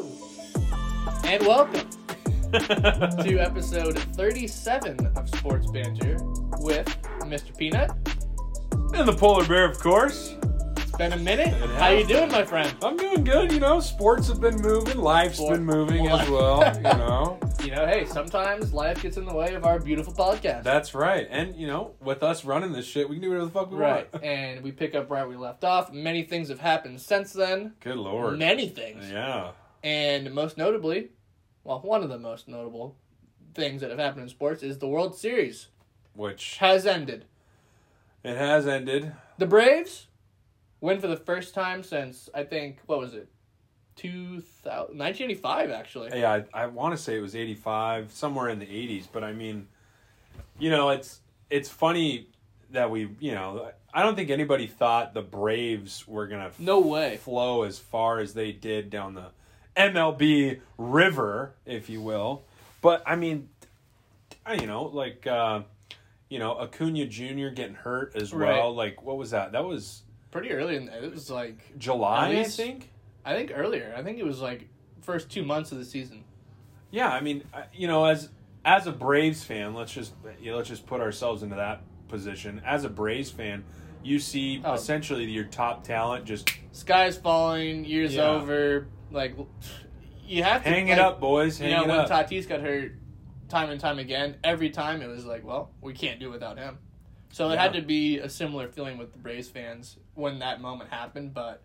Hello and welcome to episode 37 of Sports Banter with Mr. Peanut and the Polar Bear, of course. It's been a minute. How you doing, my friend? I'm doing good. You know, sports have been moving, life's been moving as well. You know. You know, hey, sometimes life gets in the way of our beautiful podcast. That's right. And, you know, with us running this shit, we can do whatever the fuck we want. Right. And we pick up right where we left off. Many things have happened since then. Good Lord. Many things. Yeah. And most notably, well, one of the most notable things that have happened in sports is the World Series. Which has ended. It has ended. The Braves win for the first time since, I think, what was it? 1985, actually. Yeah, I want to say it was 85, somewhere in the 80s. But, I mean, you know, it's funny that we, you know, I don't think anybody thought the Braves were going to flow as far as they did down the MLB river, if you will. But, I mean, you know, like, you know, Acuna Jr. getting hurt as well. Right. Like, what was that? That was pretty early. It was, like, July, I think. I think earlier. I think it was like first 2 months of the season. Yeah, I mean, you know, as a Braves fan, let's just put ourselves into that position. As a Braves fan, you see essentially your top talent just sky's falling, years over. Like you have to hang it up, boys. Hang it up. When Tatis got hurt, time and time again, every time it was like, well, we can't do without him. So it had to be a similar feeling with the Braves fans when that moment happened, but.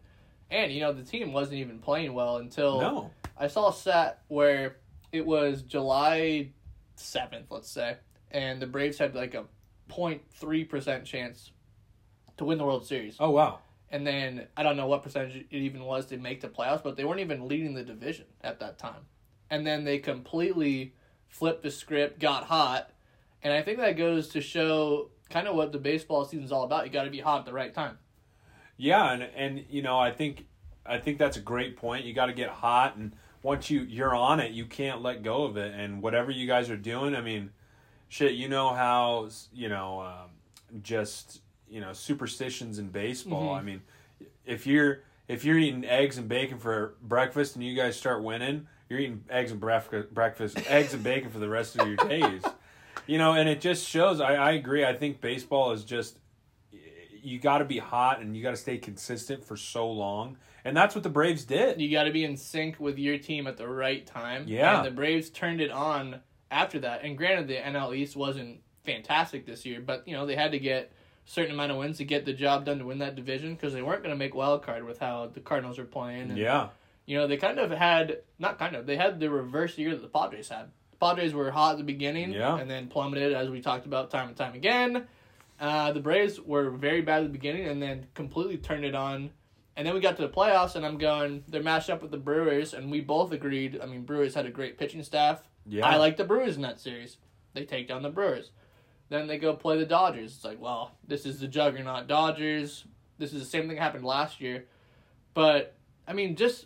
And, you know, the team wasn't even playing well until I saw a stat where it was July 7th, let's say, and the Braves had like a 0.3% chance to win the World Series. Oh, wow. And then I don't know what percentage it even was to make the playoffs, but they weren't even leading the division at that time. And then they completely flipped the script, got hot, and I think that goes to show kind of what the baseball season's all about. You got to be hot at the right time. Yeah, and you know, I think that's a great point. You got to get hot, and once you're on it, you can't let go of it. And whatever you guys are doing, I mean, shit, you know how, you know, just, you know, superstitions in baseball. Mm-hmm. I mean, if you're eating eggs and bacon for breakfast, and you guys start winning, you're eating eggs and breakfast, eggs and bacon for the rest of your days. You know, and it just shows. I agree. I think baseball is just. You got to be hot and you got to stay consistent for so long. And that's what the Braves did. You got to be in sync with your team at the right time. Yeah. And the Braves turned it on after that. And granted, the NL East wasn't fantastic this year, but, you know, they had to get a certain amount of wins to get the job done to win that division because they weren't going to make wild card with how the Cardinals were playing. And, yeah. You know, they kind of had, not kind of, they had the reverse year that the Padres had. The Padres were hot at the beginning and then plummeted, as we talked about time and time again. The Braves were very bad at the beginning and then completely turned it on. And then we got to the playoffs, and I'm going, they're matched up with the Brewers, and we both agreed. I mean, Brewers had a great pitching staff. Yeah. I like the Brewers in that series. They take down the Brewers. Then they go play the Dodgers. It's like, well, this is the juggernaut Dodgers. This is the same thing that happened last year. But, I mean, just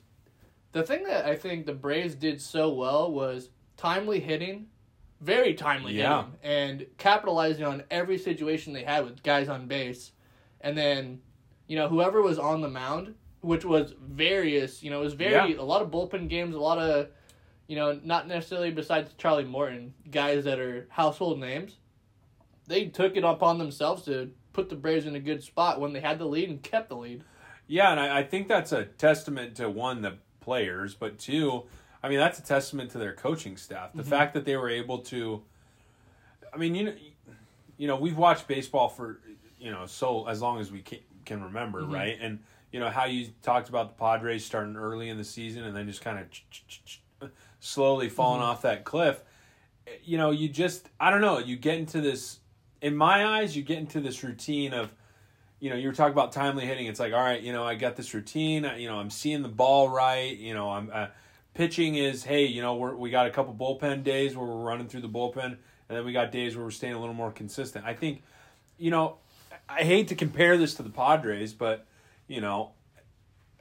the thing that I think the Braves did so well was timely hitting. Very timely hitting and capitalizing on every situation they had with guys on base. And then, you know, whoever was on the mound, which was various, you know, it was very, a lot of bullpen games, a lot of, you know, not necessarily besides Charlie Morton, guys that are household names. They took it upon themselves to put the Braves in a good spot when they had the lead and kept the lead. Yeah, and I think that's a testament to, one, the players, but two, I mean, that's a testament to their coaching staff. The fact that they were able to, I mean, you know, we've watched baseball for, you know, so as long as we can remember, right? And, you know, how you talked about the Padres starting early in the season and then just kind of slowly falling off that cliff. You know, you just, I don't know, you get into this, in my eyes, you get into this routine of, you know, you were talking about timely hitting. It's like, all right, you know, I got this routine. You know, I'm seeing the ball right. You know, pitching is, hey, you know, we got a couple bullpen days where we're running through the bullpen, and then we got days where we're staying a little more consistent. I think, you know, I hate to compare this to the Padres, but, you know,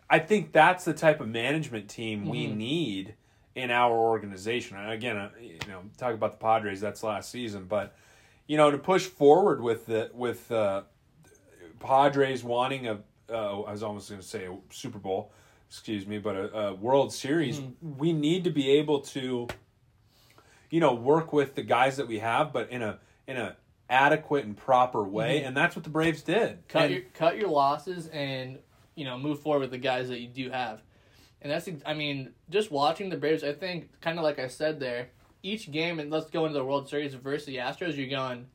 I think that's the type of management team we need in our organization. And again, you know, talk about the Padres, that's last season. But, you know, to push forward with the Padres wanting I was almost going to say a Super Bowl – excuse me, but a World Series, we need to be able to, you know, work with the guys that we have, but in an adequate and proper way, and that's what the Braves did. Cut your losses and, you know, move forward with the guys that you do have. And that's, I mean, just watching the Braves, I think, kind of like I said there, each game, and let's go into the World Series versus the Astros, you're going,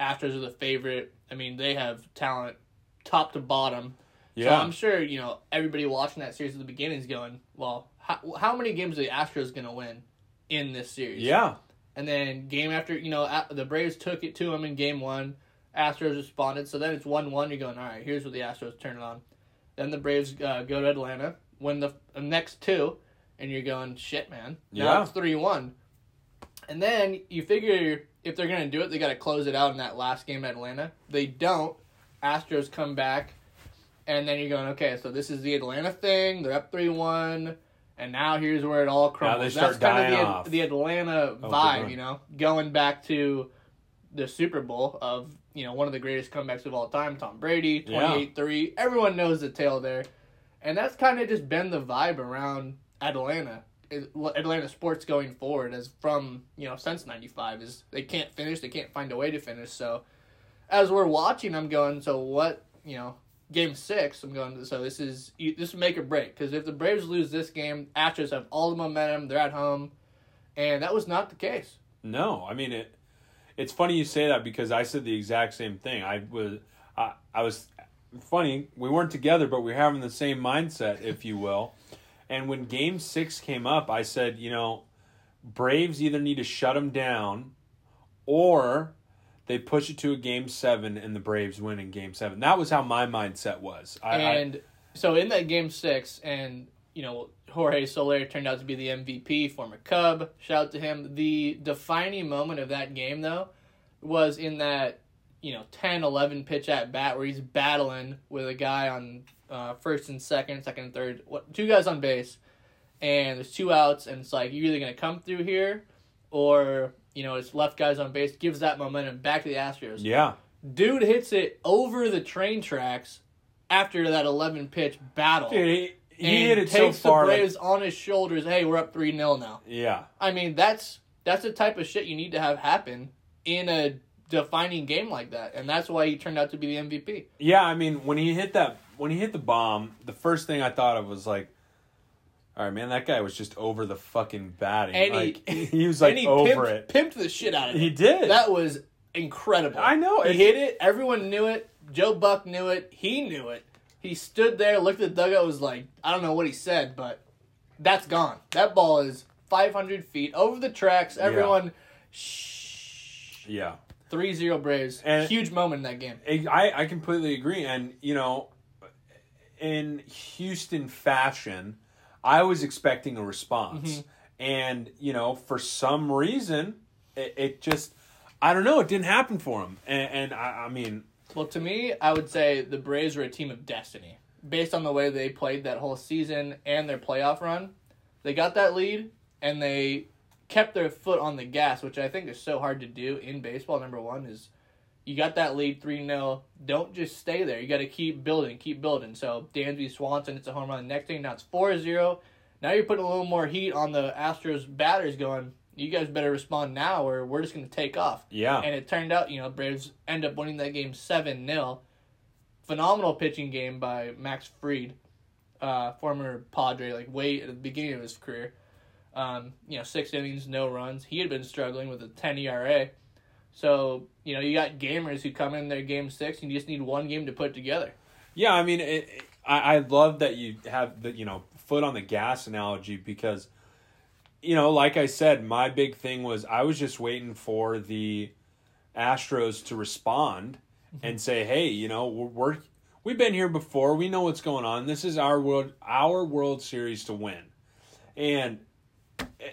Astros are the favorite. I mean, they have talent top to bottom. Yeah. So I'm sure, you know, everybody watching that series at the beginning is going, well, how many games are the Astros going to win in this series? Yeah. And then game after, you know, the Braves took it to them in game one. Astros responded. So then it's 1-1. You're going, all right, here's where the Astros turn it on. Then the Braves go to Atlanta, win the next two, and you're going, shit, man. Now it's 3-1. And then you figure if they're going to do it, they got to close it out in that last game at Atlanta. They don't. Astros come back. And then you're going, okay, so this is the Atlanta thing. They're up 3-1. And now here's where it all crumbles. That's kind of the Atlanta vibe, you know, going back to the Super Bowl of, you know, one of the greatest comebacks of all time, Tom Brady, 28-3. Yeah. Everyone knows the tale there. And that's kind of just been the vibe around Atlanta sports going forward as from, you know, since 95 is they can't finish. They can't find a way to finish. So as we're watching, I'm going, so what, you know, Game 6, I'm going, so this is make or break. Because if the Braves lose this game, Astros have all the momentum. They're at home. And that was not the case. No. I mean, it's funny you say that because I said the exact same thing. I was funny. We weren't together, but we were having the same mindset, if you will. And when Game 6 came up, I said, you know, Braves either need to shut them down or they push it to a Game 7, and the Braves win in Game 7. That was how my mindset was. So in that Game 6, and, you know, Jorge Soler turned out to be the MVP, former Cub. Shout out to him. The defining moment of that game, though, was in that, you know, 10-11 pitch at bat where he's battling with a guy on first and second and third. Two guys on base, and there's two outs, and it's like, you're either going to come through here or, you know, it's left guys on base, gives that momentum back to the Astros. Yeah. Dude hits it over the train tracks after that 11-pitch battle. Dude, he hit it so far. Takes the Braves on his shoulders. Hey, we're up 3-0 now. Yeah. I mean, that's the type of shit you need to have happen in a defining game like that. And that's why he turned out to be the MVP. Yeah, I mean, when he hit the bomb, the first thing I thought of was like, all right, man, that guy was just over the fucking batting. And like, he was like over it. Pimped the shit out of it. He did. That was incredible. I know. He hit it. Everyone knew it. Joe Buck knew it. He knew it. He stood there, looked at the dugout, was like, I don't know what he said, but that's gone. That ball is 500 feet over the tracks. Everyone, shh. Yeah. 3-0 Braves. And huge moment in that game. I completely agree. And, you know, in Houston fashion, I was expecting a response. Mm-hmm. And, you know, for some reason, it just, I don't know, it didn't happen for him. And I mean, well, to me, I would say the Braves were a team of destiny. Based on the way they played that whole season and their playoff run, they got that lead and they kept their foot on the gas, which I think is so hard to do in baseball. Number one is you got that lead 3-0. Don't just stay there. You got to keep building. So Dansby Swanson, it's a home run. The next thing, now it's 4-0. Now you're putting a little more heat on the Astros batters going, you guys better respond now or we're just going to take off. Yeah. And it turned out, you know, Braves end up winning that game 7-0. Phenomenal pitching game by Max Fried, former Padre, like way at the beginning of his career. You know, 6 innings, no runs. He had been struggling with a 10 ERA. So, you know, you got gamers who come in their Game 6 and you just need one game to put together. Yeah, I mean, I love that you have the, you know, foot on the gas analogy because, you know, like I said, my big thing was I was just waiting for the Astros to respond and say, hey, you know, we've been here before. We know what's going on. This is our World Series to win. And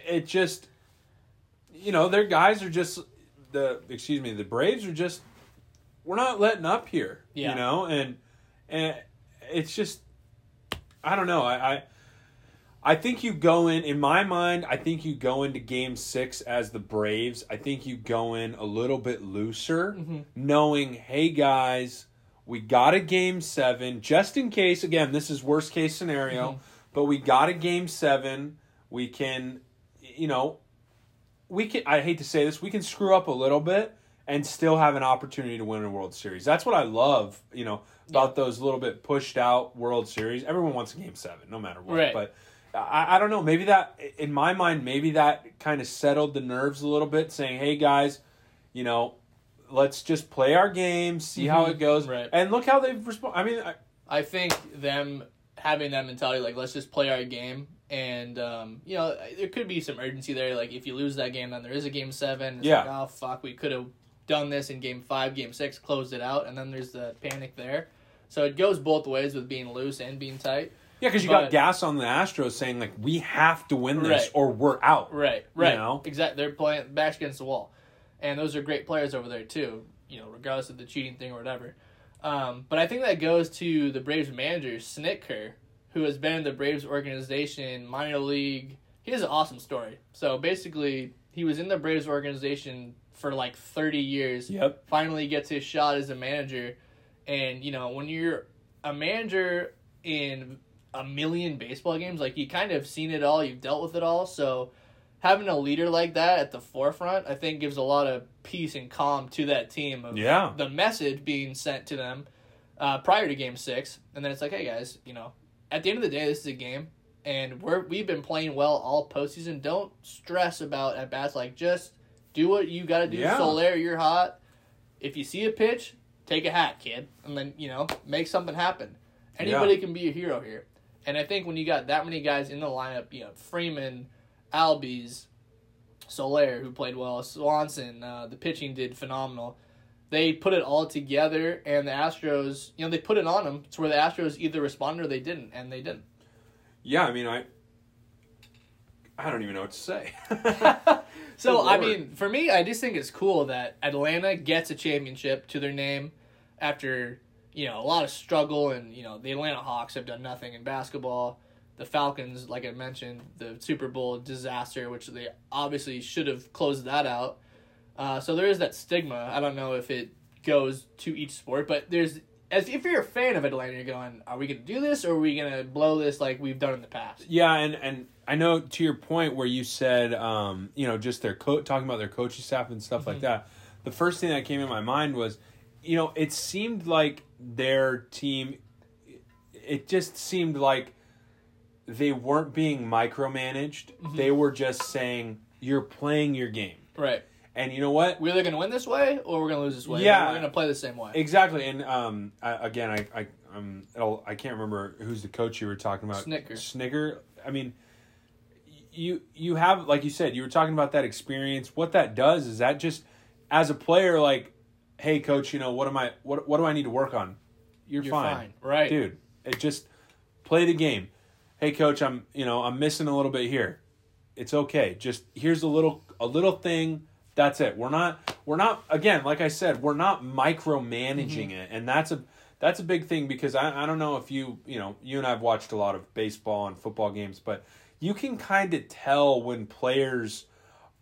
it just, you know, their guys are just – the Braves are just, we're not letting up here, you know, and it's just, I don't know. I think you go in my mind, I think you go into Game 6 as the Braves. I think you go in a little bit looser, knowing, hey guys, we got a Game 7 just in case. Again, this is worst case scenario, But we got a Game 7. We can, you know, we can. I hate to say this, we can screw up a little bit and still have an opportunity to win a World Series. That's what I love, you know, about those little bit pushed out World Series. Everyone wants a Game 7, no matter what. Right. But I don't know. Maybe that, in my mind, maybe that kind of settled the nerves a little bit, saying, hey, guys, you know, let's just play our game, see how it goes. Right. And look how they've responded. I mean, I think them having that mentality, like, let's just play our game. And, you know, there could be some urgency there. Like, if you lose that game, then there is a Game 7. It's like, oh, fuck, we could have done this in Game 5, Game 6, closed it out. And then there's the panic there. So it goes both ways with being loose and being tight. Yeah, because you got gas on the Astros saying, like, we have to win this or we're out. Right. You know? Exactly. They're playing back against the wall. And those are great players over there, too, you know, regardless of the cheating thing or whatever. But I think that goes to the Braves manager, Snitker, who has been in the Braves organization, minor league. He has an awesome story. So, basically, he was in the Braves organization for, like, 30 years. Yep. Finally gets his shot as a manager. And, you know, when you're a manager in a million baseball games, like, you kind of seen it all, you've dealt with it all, so having a leader like that at the forefront, I think, gives a lot of peace and calm to that team of the message being sent to them prior to Game 6, and then it's like, hey guys, you know, at the end of the day, this is a game, and we've been playing well all postseason. Don't stress about at-bats, like, just do what you gotta do. Soler, you're hot. If you see a pitch, take a hat, kid, and then, you know, make something happen. Anybody can be a hero here. And I think when you got that many guys in the lineup, you know, Freeman, Albies, Soler, who played well, Swanson, the pitching did phenomenal. They put it all together, and the Astros, you know, they put it on them to where the Astros either responded or they didn't, and they didn't. Yeah, I mean, I don't even know what to say. So, I mean, for me, I just think it's cool that Atlanta gets a championship to their name after, you know, a lot of struggle, and, you know, the Atlanta Hawks have done nothing in basketball. The Falcons, like I mentioned, the Super Bowl disaster, which they obviously should have closed that out. So there is that stigma. I don't know if it goes to each sport, but there's, as if you're a fan of Atlanta, you're going, are we going to do this, or are we going to blow this like we've done in the past? Yeah, and I know, to your point where you said, you know, just their talking about their coaching staff and stuff like that, the first thing that came in my mind was, you know, it seemed like their team, it just seemed like they weren't being micromanaged. They were just saying, you're playing your game. Right. And you know what? We're either going to win this way or we're going to lose this way. Yeah. We're going to play the same way. Exactly. And again, I can't remember who's the coach you were talking about. Snitker. I mean, you have, like you said, you were talking about that experience. What that does is that just, as a player, like, hey coach, you know, what do I need to work on? You're fine. Right. Dude, it just play the game. Hey coach, I'm missing a little bit here. It's okay. Just here's a little thing. That's it. We're not again, like I said, we're not micromanaging it. And that's a big thing, because I don't know if you and I've watched a lot of baseball and football games, but you can kind of tell when players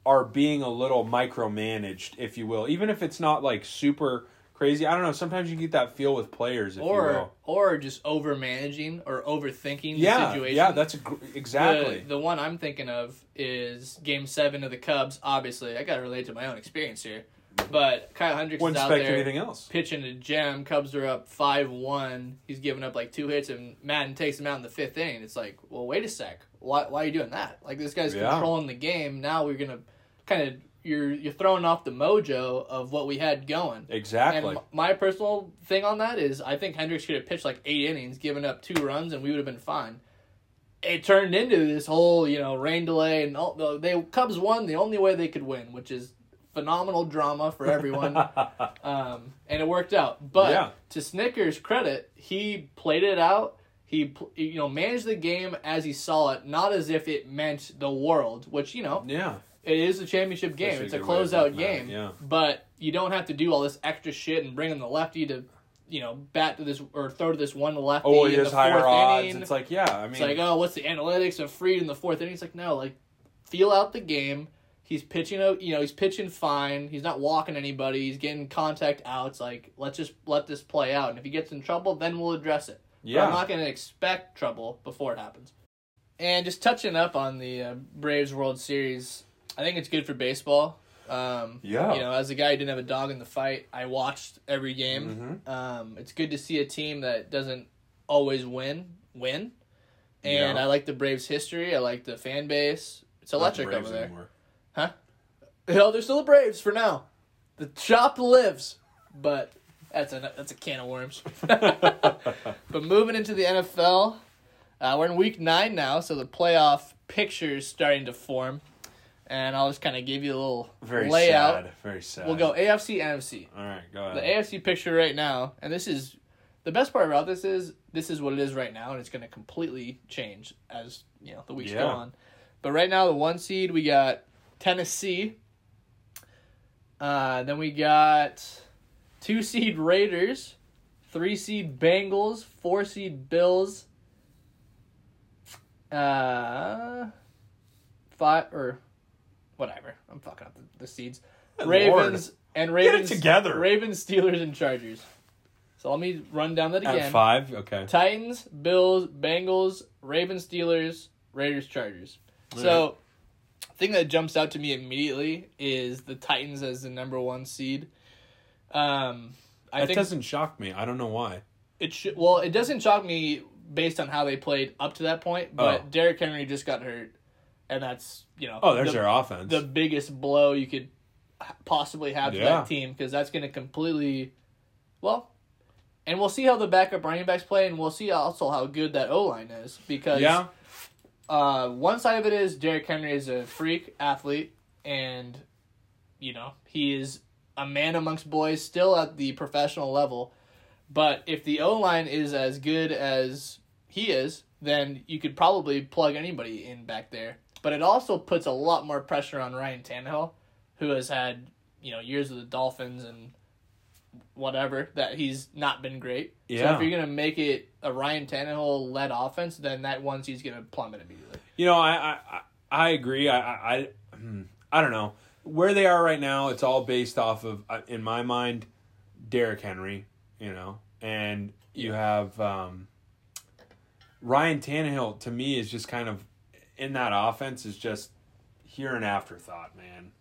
are being a little micromanaged, if you will. Even if it's not, like, super crazy. I don't know. Sometimes you get that feel with players, if you will. Or just over-managing or overthinking the situation. Yeah, that's exactly. The one I'm thinking of is Game 7 of the Cubs, obviously. I got to relate to my own experience here. But Kyle Hendricks is out there pitching a gem. Cubs are up 5-1. He's giving up, like, 2 hits, and Madden takes him out in the 5th inning. It's like, well, wait a sec. Why are you doing that? Like, this guy's controlling the game. Now we're going to... kind of you're throwing off the mojo of what we had going. Exactly. And my personal thing on that is I think Hendricks could have pitched like 8 innings, given up 2 runs, and we would have been fine. It turned into this whole, you know, rain delay, and Cubs won the only way they could win, which is phenomenal drama for everyone. And it worked out. But to Snitker's credit, he played it out. He, you know, managed the game as he saw it, not as if it meant the world, which, you know. Yeah. It is a championship game. It's a closeout game. Yeah. But you don't have to do all this extra shit and bring in the lefty to, you know, bat to this or throw to this one lefty in the 4th odds. Inning. It's like, I mean, it's like, oh, what's the analytics of Fried in the 4th inning? It's like, no, like, feel out the game. He's pitching, you know, he's pitching fine. He's not walking anybody. He's getting contact outs. Like, let's just let this play out. And if he gets in trouble, then we'll address it. Yeah. But I'm not going to expect trouble before it happens. And just touching up on the Braves World Series, I think it's good for baseball. Yeah. You know, as a guy who didn't have a dog in the fight, I watched every game. Mm-hmm. It's good to see a team that doesn't always win. And yeah. I like the Braves' history. I like the fan base. It's electric over there. Anymore. Huh? Hell, they're still the Braves for now. The shop lives, but that's a can of worms. But moving into the NFL, we're in Week 9 now, so the playoff picture is starting to form. And I'll just kind of give you a little layout. Very sad. We'll go AFC, NFC. All right, go ahead. The AFC picture right now, and this is the best part about this is what it is right now, and it's going to completely change as you know the weeks go on. But right now, the 1 seed, we got Tennessee. Then we got 2 seed Raiders, 3 seed Bengals, 4 seed Bills, 5 or whatever. I'm fucking up the seeds. Ravens. Get it together. Ravens, Steelers, and Chargers. So let me run down that again. At 5, okay. Titans, Bills, Bengals, Ravens, Steelers, Raiders, Chargers. Right. So the thing that jumps out to me immediately is the Titans as the number 1 seed. I think doesn't shock me. I don't know why. It doesn't shock me based on how they played up to that point, but Derrick Henry just got hurt. And that's, you know... Oh, there's their offense. The biggest blow you could possibly have to that team, because that's going to completely... Well, and we'll see how the backup running backs play, and we'll see also how good that O-line is, because one side of it is Derrick Henry is a freak athlete, and, you know, he is a man amongst boys still at the professional level. But if the O-line is as good as he is, then you could probably plug anybody in back there. But it also puts a lot more pressure on Ryan Tannehill, who has had, you know, years with the Dolphins and whatever, that he's not been great. Yeah. So if you're going to make it a Ryan Tannehill-led offense, then that one seed's going to plummet immediately. You know, I agree. I don't know. Where they are right now, it's all based off of, in my mind, Derrick Henry, you know. And you have Ryan Tannehill, to me, is just kind of... in that offense is just here an afterthought, man.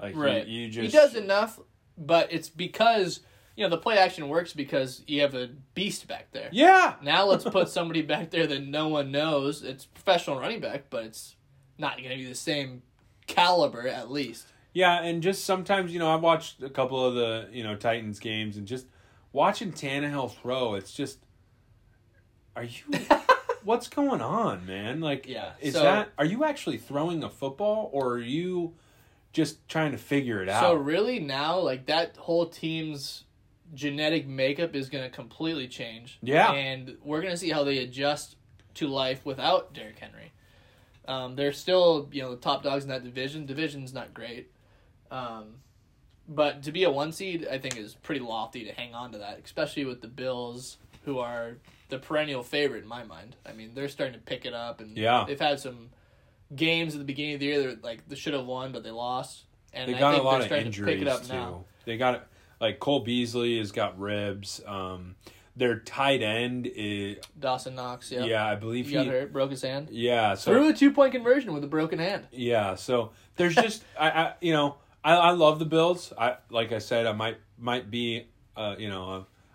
Like right. you just he does enough, but it's because you know the play action works because you have a beast back there. Yeah. Now let's put somebody back there that no one knows. It's professional running back, but it's not going to be the same caliber at least. Yeah, and just sometimes you know I watched a couple of the you know Titans games and just watching Tannehill throw. It's just, are you? What's going on, man? Like, are you actually throwing a football or are you just trying to figure it out? So really now, like that whole team's genetic makeup is going to completely change. Yeah. And we're going to see how they adjust to life without Derrick Henry. They're still, you know, the top dogs in that division. Division's not great. But to be a 1 seed, I think is pretty lofty to hang on to that, especially with the Bills who are the perennial favorite in my mind. I mean, they're starting to pick it up, and they've had some games at the beginning of the year that like they should have won, but they lost. And they got a lot of injuries to pick it up too. Now. They got like Cole Beasley has got ribs. Their tight end is Dawson Knox. Yeah, I believe he got hurt, broke his hand. Yeah, so threw a 2-point conversion with a broken hand. Yeah, so there's just I love the Bills. I like I said, I might be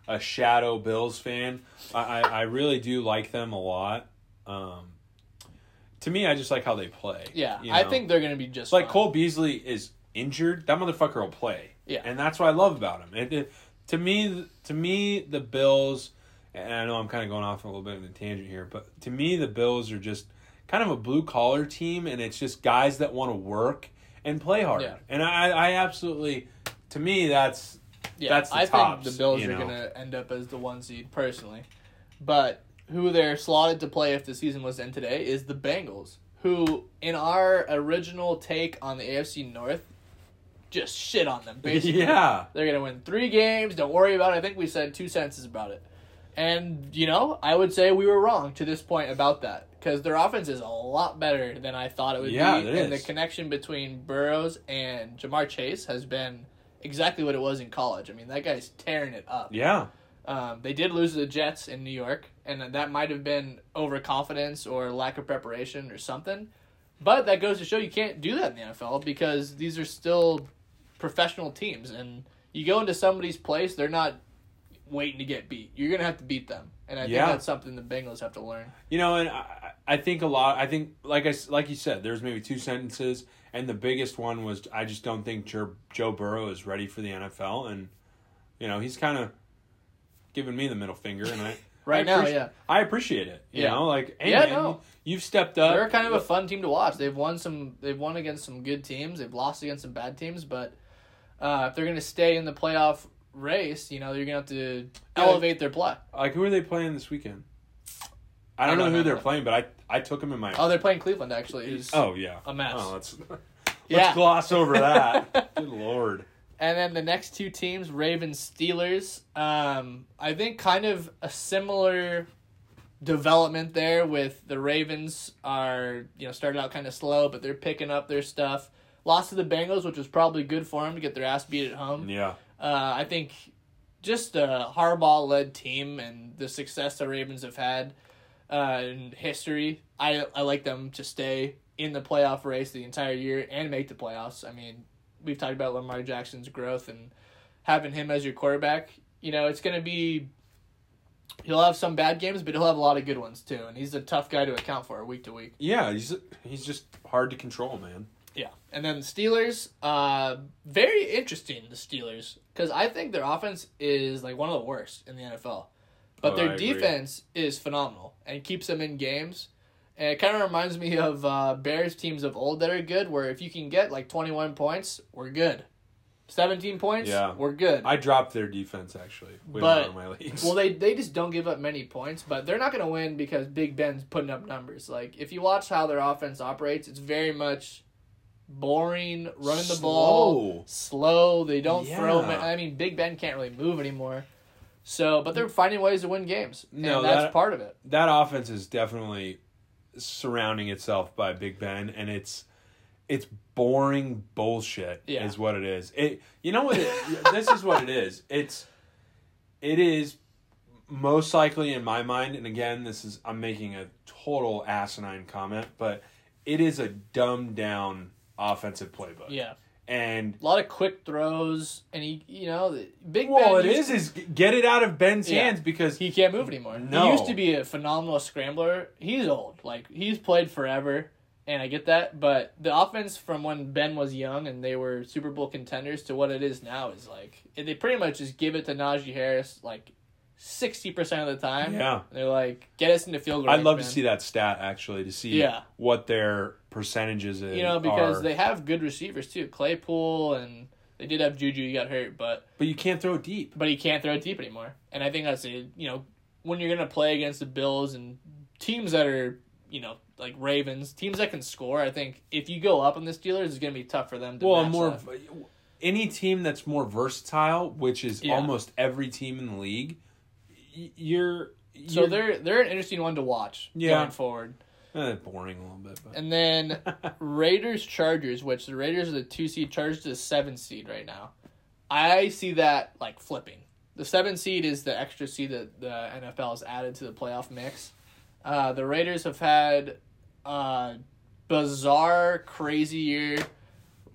a shadow Bills fan. I really do like them a lot. To me, I just like how they play. Yeah, you know? I think they're going to be just like fun. Cole Beasley is injured. That motherfucker will play. Yeah, and that's what I love about him. To me, the Bills, and I know I'm kind of going off a little bit of a tangent here, but to me, the Bills are just kind of a blue collar team, and it's just guys that want to work and play hard. Yeah. And I absolutely, to me, that's. Yeah, that's the I think the Bills are going to end up as the 1 seed, personally. But who they're slotted to play if the season was to end today is the Bengals, who, in our original take on the AFC North, just shit on them, basically. Yeah. They're going to win 3 games. Don't worry about it. I think we said 2 sentences about it. And, you know, I would say we were wrong to this point about that, because their offense is a lot better than I thought it would be. Yeah, and the connection between Burrows and Jamar Chase has been exactly what it was in college. I mean, that guy's tearing it up. Yeah. They did lose to the Jets in New York, and that might have been overconfidence or lack of preparation or something. But that goes to show you can't do that in the NFL because these are still professional teams. And you go into somebody's place, they're not waiting to get beat. You're going to have to beat them. And I think that's something the Bengals have to learn. You know, and I think a lot – I think, like you said, there's maybe two sentences. And the biggest one was I just don't think Joe Burrow is ready for the NFL. And, you know, he's kind of giving me the middle finger. And I I appreciate it. You know, like, hey, man, you've stepped up. They're kind of a fun team to watch. They've won against some good teams. They've lost against some bad teams. But if they're going to stay in the playoff race, you know, you're going to have to elevate their play. Like, who are they playing this weekend? I don't know who they're playing, but I took them in my... Oh, they're playing Cleveland, actually. A mess. Oh, let's gloss over that. Good Lord. And then the next two teams, Ravens, Steelers. I think kind of a similar development there with the Ravens are, you know, started out kind of slow, but they're picking up their stuff. Lost to the Bengals, which was probably good for them to get their ass beat at home. Yeah. I think just a Harbaugh-led team and the success the Ravens have had in history, I like them to stay in the playoff race the entire year and make the playoffs. I mean, we've talked about Lamar Jackson's growth and having him as your quarterback. You know, it's going to be – he'll have some bad games, but he'll have a lot of good ones too. And he's a tough guy to account for week to week. Yeah, he's just hard to control, man. Yeah. And then the Steelers, very interesting, the Steelers, because I think their offense is like one of the worst in the NFL. But their defense is phenomenal and keeps them in games. And it kind of reminds me of Bears teams of old that are good, where if you can get like 21 points, we're good. 17 points, we're good. I dropped their defense, actually, with one of my leagues. Well, they just don't give up many points, but they're not going to win because Big Ben's putting up numbers. Like, if you watch how their offense operates, it's very much boring, running the ball, slow. They don't throw. I mean, Big Ben can't really move anymore. So, but they're finding ways to win games. No, that's part of it. That offense is definitely surrounding itself by Big Ben, and it's boring bullshit is what it is. This is what it is. It is most likely in my mind, and again, I'm making a total asinine comment, but it is a dumbed down offensive playbook. Yeah. And a lot of quick throws, and Big Ben is get it out of Ben's hands because he can't move anymore. No. He used to be a phenomenal scrambler. He's old, like he's played forever, and I get that. But the offense from when Ben was young and they were Super Bowl contenders to what it is now is like they pretty much just give it to Najee Harris like 60% of the time. Yeah, they're like get us into field goal. I'd love to see that stat actually to see what their percentages in because they have good receivers too. Claypool, and they did have Juju. He got hurt, but you can't throw deep. But he can't throw deep anymore, and I think that's when you're gonna play against the Bills and teams that are like Ravens, teams that can score. I think if you go up on the Steelers, it's gonna be tough for them to. Well, any team that's more versatile, which is almost every team in the league, so they're an interesting one to watch going forward. Boring a little bit. But. And then Raiders, Chargers, which the Raiders are the 2 seed, Chargers are the 7 seed right now. I see that like flipping. The 7 seed is the extra seed that the NFL has added to the playoff mix. The Raiders have had a bizarre, crazy year.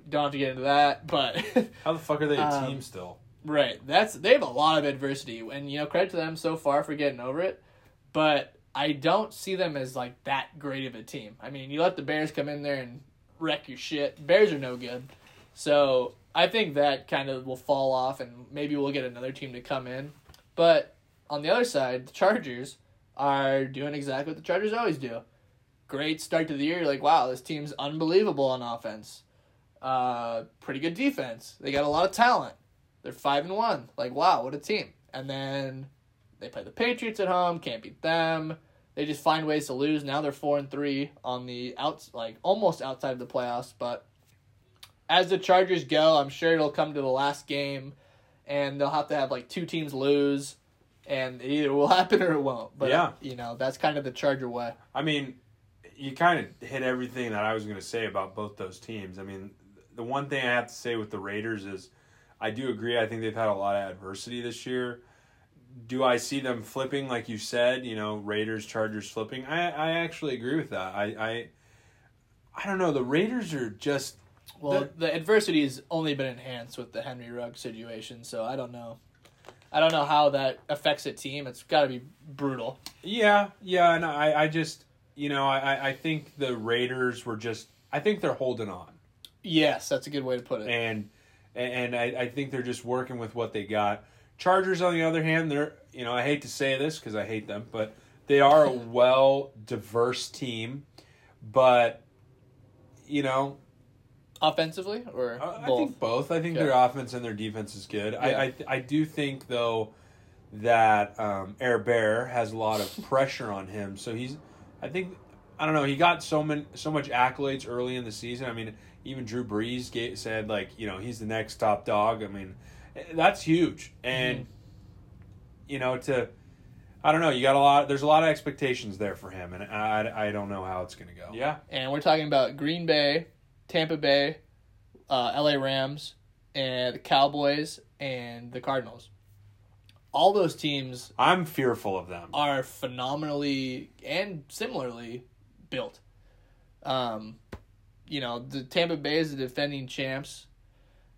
Don't have to get into that, but how the fuck are they a team still? Right, they have a lot of adversity, and credit to them so far for getting over it, but. I don't see them as, like, that great of a team. I mean, you let the Bears come in there and wreck your shit. Bears are no good. So I think that kind of will fall off, and maybe we'll get another team to come in. But on the other side, the Chargers are doing exactly what the Chargers always do. Great start to the year. You're like, wow, this team's unbelievable on offense. Pretty good defense. They got a lot of talent. They're 5-1. Like, wow, what a team. And then they play the Patriots at home, can't beat them. They just find ways to lose. Now they're 4-3 on the almost outside of the playoffs. But as the Chargers go, I'm sure it'll come to the last game, and they'll have to have like two teams lose, and it either will happen or it won't. But that's kind of the Charger way. I mean, you kind of hit everything that I was going to say about both those teams. I mean, the one thing I have to say with the Raiders is, I do agree. I think they've had a lot of adversity this year. do I see them flipping, like you said, you know, Raiders, Chargers flipping? I actually agree with that. I don't know. The Raiders are just... Well, the adversity has only been enhanced with the Henry Ruggs situation, so I don't know. I don't know how that affects a team. It's got to be brutal. Yeah, and I just... You know, I think the Raiders were just... I think they're holding on. Yes, that's a good way to put it. And I think they're just working with what they got. Chargers, on the other hand, they're... You know, I hate to say this because I hate them, but they are a well-diverse team. But, you know... Offensively or both? I think both. I think their offense and their defense is good. Yeah. I do think, though, that Air Bear has a lot of pressure on him. So he's... I think, I don't know, he got so much accolades early in the season. I mean, even Drew Brees said, like, you know, he's the next top dog. I mean, that's huge. And, you know, I don't know, there's a lot of expectations there for him. And I don't know how it's going to go. Yeah. And we're talking about Green Bay, Tampa Bay, LA Rams, and the Cowboys, and the Cardinals. All those teams... I'm fearful of them. ...are phenomenally and similarly built. You know, the Tampa Bay is the defending champs,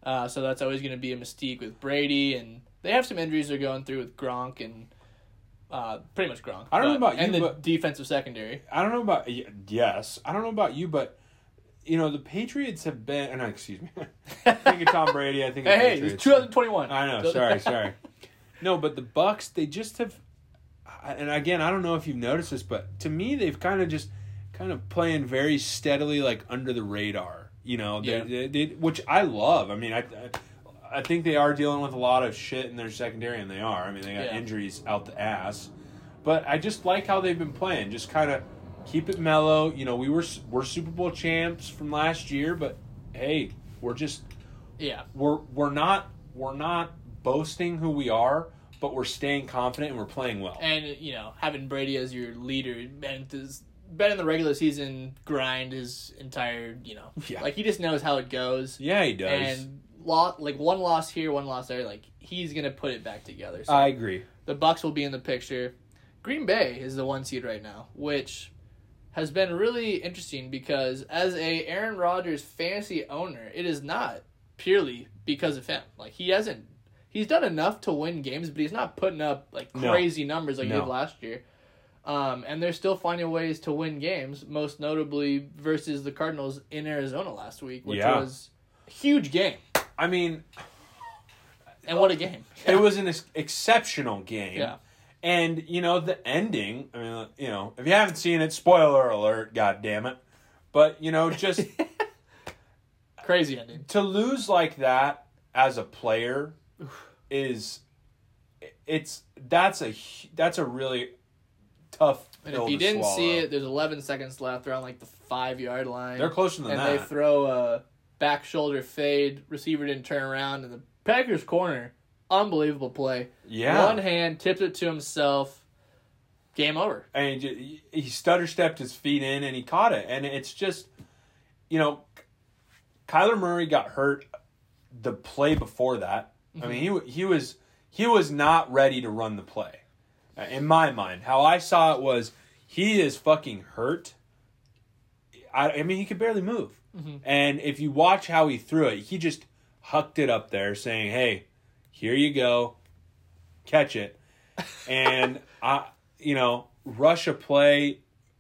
so that's always going to be a mystique with Brady, and they have some injuries they're going through with Gronk and pretty much Gronk. I don't know about you, but defensive secondary. I don't know about... Yes. I don't know about you, but, you know, the Patriots have been... No, excuse me. I think of Tom Brady, I think of Patriots. It's 2021. I know. Sorry. No, but the Bucs, they just have, and again, I don't know if you've noticed this, but to me, they've kind of playing very steadily, like under the radar, you know, they, which I love. I mean, I think they are dealing with a lot of shit in their secondary, and they are. I mean, they got injuries out the ass, but I just like how they've been playing. Just kind of keep it mellow. You know, we're Super Bowl champs from last year, but hey, we're just we're not boasting who we are, but we're staying confident and we're playing well. And, you know, having Brady as your leader, and has been in the regular season grind his entire, you know, like he just knows how it goes. Yeah, he does. And like one loss here, one loss there, like he's going to put it back together. So I agree. The Bucs will be in the picture. Green Bay is the 1 seed right now, which has been really interesting because as a Aaron Rodgers fantasy owner, it is not purely because of him. Like he's done enough to win games, but he's not putting up like crazy numbers like he did last year. And they're still finding ways to win games, most notably versus the Cardinals in Arizona last week, which was a huge game. I mean... And what a game. Yeah. It was an exceptional game. Yeah. And, you know, the ending, I mean, you know, if you haven't seen it, spoiler alert, goddammit. But, you know, just... Crazy ending. To lose like that as a player... That's a really tough pill to swallow. And if you didn't see it, there's 11 seconds left. They're on like the 5-yard line. They're closer than that. And they throw a back shoulder fade. Receiver didn't turn around, and the Packers corner, unbelievable play. Yeah, one hand tipped it to himself. Game over. And he stutter stepped his feet in, and he caught it. And it's just, you know, Kyler Murray got hurt the play before that. I mean, he was not ready to run the play, in my mind. How I saw it was he is fucking hurt. I mean, he could barely move. Mm-hmm. And if you watch how he threw it, he just hucked it up there saying, hey, here you go. Catch it. And, you know, rush a play,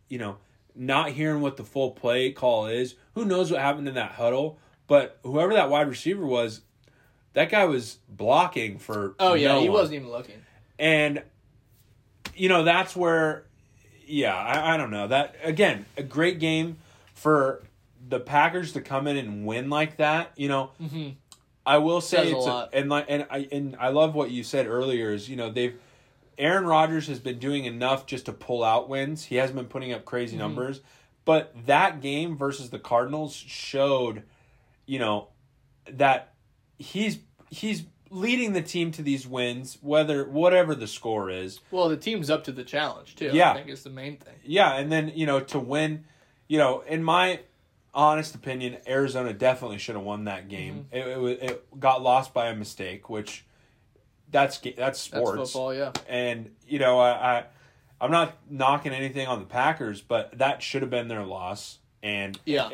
you know, not hearing what the full play call is. Who knows what happened in that huddle? But whoever that wide receiver was, that guy was blocking for he wasn't even looking. And, you know, that's where, I don't know. That again, a great game for the Packers to come in and win like that, you know. Mm-hmm. I will say I love what you said earlier is, you know, Aaron Rodgers has been doing enough just to pull out wins. He hasn't been putting up crazy numbers. But that game versus the Cardinals showed, you know, that he's leading the team to these wins, whatever the score is. Well, the team's up to the challenge too. Yeah. I think it's the main thing. Yeah, and then, you know, to win, you know, in my honest opinion, Arizona definitely should have won that game. It got lost by a mistake, which that's sports. That's football, yeah. And, you know, I'm not knocking anything on the Packers, but that should have been their loss. And yeah,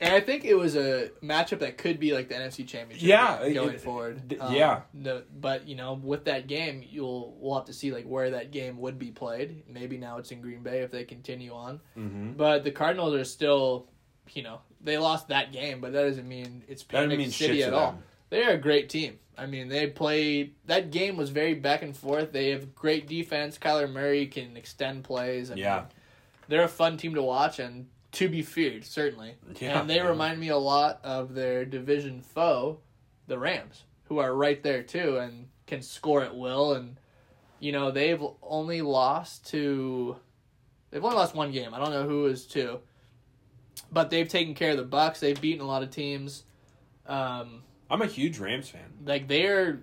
and I think it was a matchup that could be like the NFC Championship going forward. Yeah. But, you know, with that game, we'll have to see like where that game would be played. Maybe now it's in Green Bay if they continue on. Mm-hmm. But the Cardinals are still, you know, they lost that game, but that doesn't mean it's Panic City at all. They're a great team. I mean, they played – that game was very back and forth. They have great defense. Kyler Murray can extend plays. I mean, they're a fun team to watch and to be feared, certainly. Yeah, and they remind me a lot of their division foe, the Rams, who are right there too and can score at will. And, you know, they've only lost one game. I don't know who it was to. But they've taken care of the Bucs. They've beaten a lot of teams. I'm a huge Rams fan. Like, they're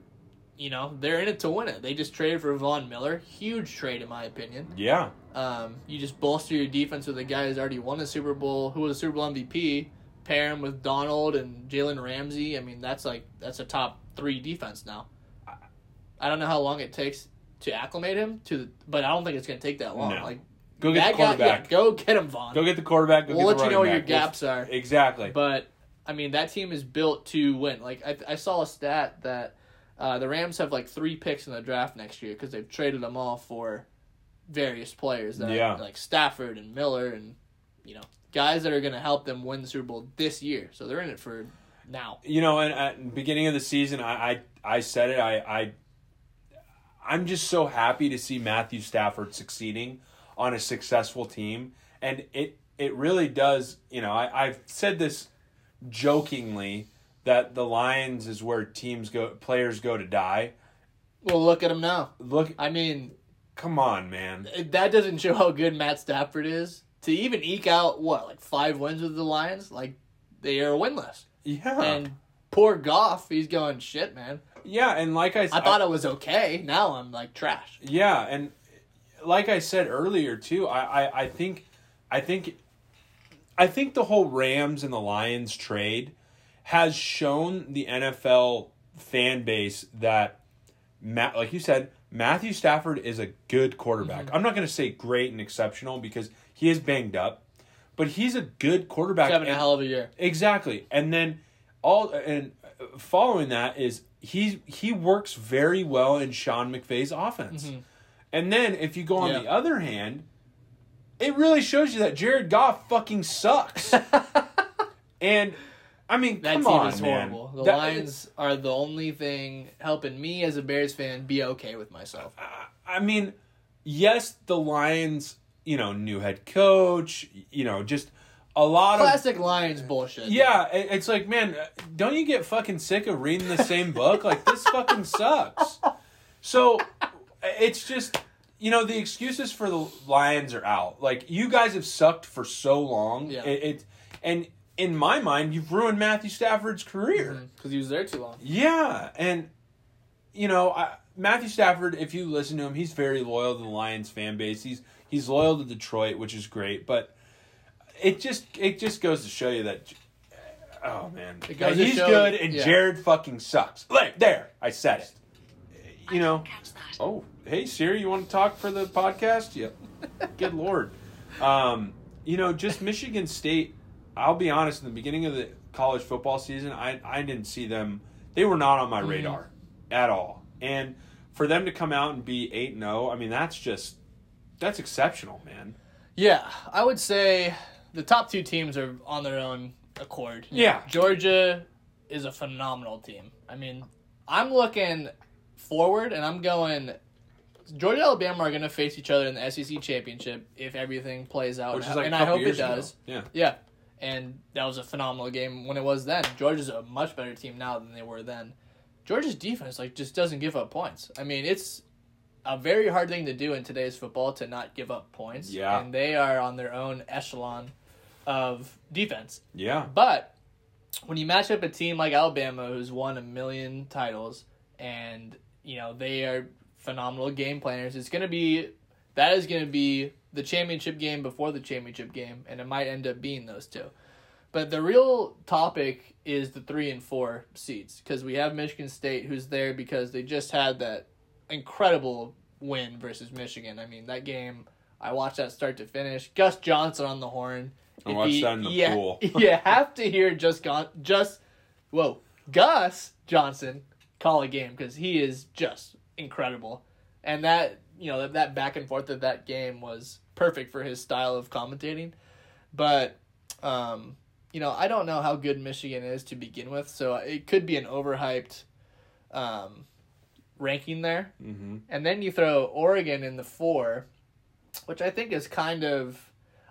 in it to win it. They just traded for Von Miller. Huge trade, in my opinion. Yeah. You just bolster your defense with a guy who's already won the Super Bowl, who was a Super Bowl MVP. Pair him with Donald and Jalen Ramsey. I mean, that's a top three defense now. I don't know how long it takes to acclimate him to, but I don't think it's going to take that long. No. Like, go get the quarterback. Go get him, Von. Go get the quarterback. We'll let you know where your gaps are. Exactly. But I mean, that team is built to win. Like, I saw a stat that the Rams have, like, 3 picks in the draft next year because they've traded them all for various players. Like Stafford and Miller and, you know, guys that are going to help them win the Super Bowl this year. So they're in it for now. You know, and at the beginning of the season, I said it. I'm just so happy to see Matthew Stafford succeeding on a successful team. And it really does, you know, I've said this jokingly that the Lions is where players go to die. Well, look at them now. I mean, come on, man. That doesn't show how good Matt Stafford is. To even eke out, like 5 wins with the Lions? Like, they are winless. Yeah. And poor Goff, he's going, shit, man. Yeah, and like I thought it was okay. Now I'm, like, trash. Yeah, and like I said earlier, too, I think the whole Rams and the Lions trade has shown the NFL fan base that, like you said, Matthew Stafford is a good quarterback. Mm-hmm. I'm not going to say great and exceptional because he is banged up, but he's a good quarterback. He's having a hell of a year. Exactly. And then following that is he works very well in Sean McVay's offense. Mm-hmm. And then if you go on the other hand, it really shows you that Jared Goff fucking sucks. And, I mean, that team is horrible. Man. The Lions are the only thing helping me as a Bears fan be okay with myself. I mean, yes, the Lions, you know, new head coach, you know, just a lot of classic Lions bullshit. Yeah, it's like, man, don't you get fucking sick of reading the same book? Like, this fucking sucks. So, it's just... You know, the excuses for the Lions are out. Like, you guys have sucked for so long. Yeah. And in my mind, you've ruined Matthew Stafford's career. Because he was there too long. Yeah. And, you know, Matthew Stafford, if you listen to him, he's very loyal to the Lions fan base. He's loyal to Detroit, which is great. But it just goes to show you that, oh, man. He's good, and Jared fucking sucks. Like, there. I said it. You know. Oh, hey, Siri, you want to talk for the podcast? Yep. Good Lord. You know, just Michigan State, I'll be honest, in the beginning of the college football season, I didn't see them. They were not on my radar at all. And for them to come out and be 8-0, I mean, that's exceptional, man. Yeah. I would say the top 2 teams are on their own accord. Yeah. Georgia is a phenomenal team. I mean, I'm looking forward, and I'm going Georgia and Alabama are going to face each other in the SEC Championship if everything plays out. Which is like, and I hope it does. Ago. Yeah. And that was a phenomenal game when it was then. Georgia's a much better team now than they were then. Georgia's defense just doesn't give up points. I mean, it's a very hard thing to do in today's football to not give up points. Yeah. And they are on their own echelon of defense. Yeah. But when you match up a team like Alabama who's won a million titles and you know, they are phenomenal game planners. That is going to be the championship game before the championship game, and it might end up being those two. But the real topic is the 3 and 4 seeds, because we have Michigan State, who's there because they just had that incredible win versus Michigan. I mean, that game, I watched that start to finish. Gus Johnson on the horn. I watched that in the pool. You have to hear Gus Johnson call a game, because he is just incredible. And that, you know, that back and forth of that game was perfect for his style of commentating. But, you know, I don't know how good Michigan is to begin with, so it could be an overhyped ranking there. Mm-hmm. And then you throw Oregon in the 4, which I think is kind of,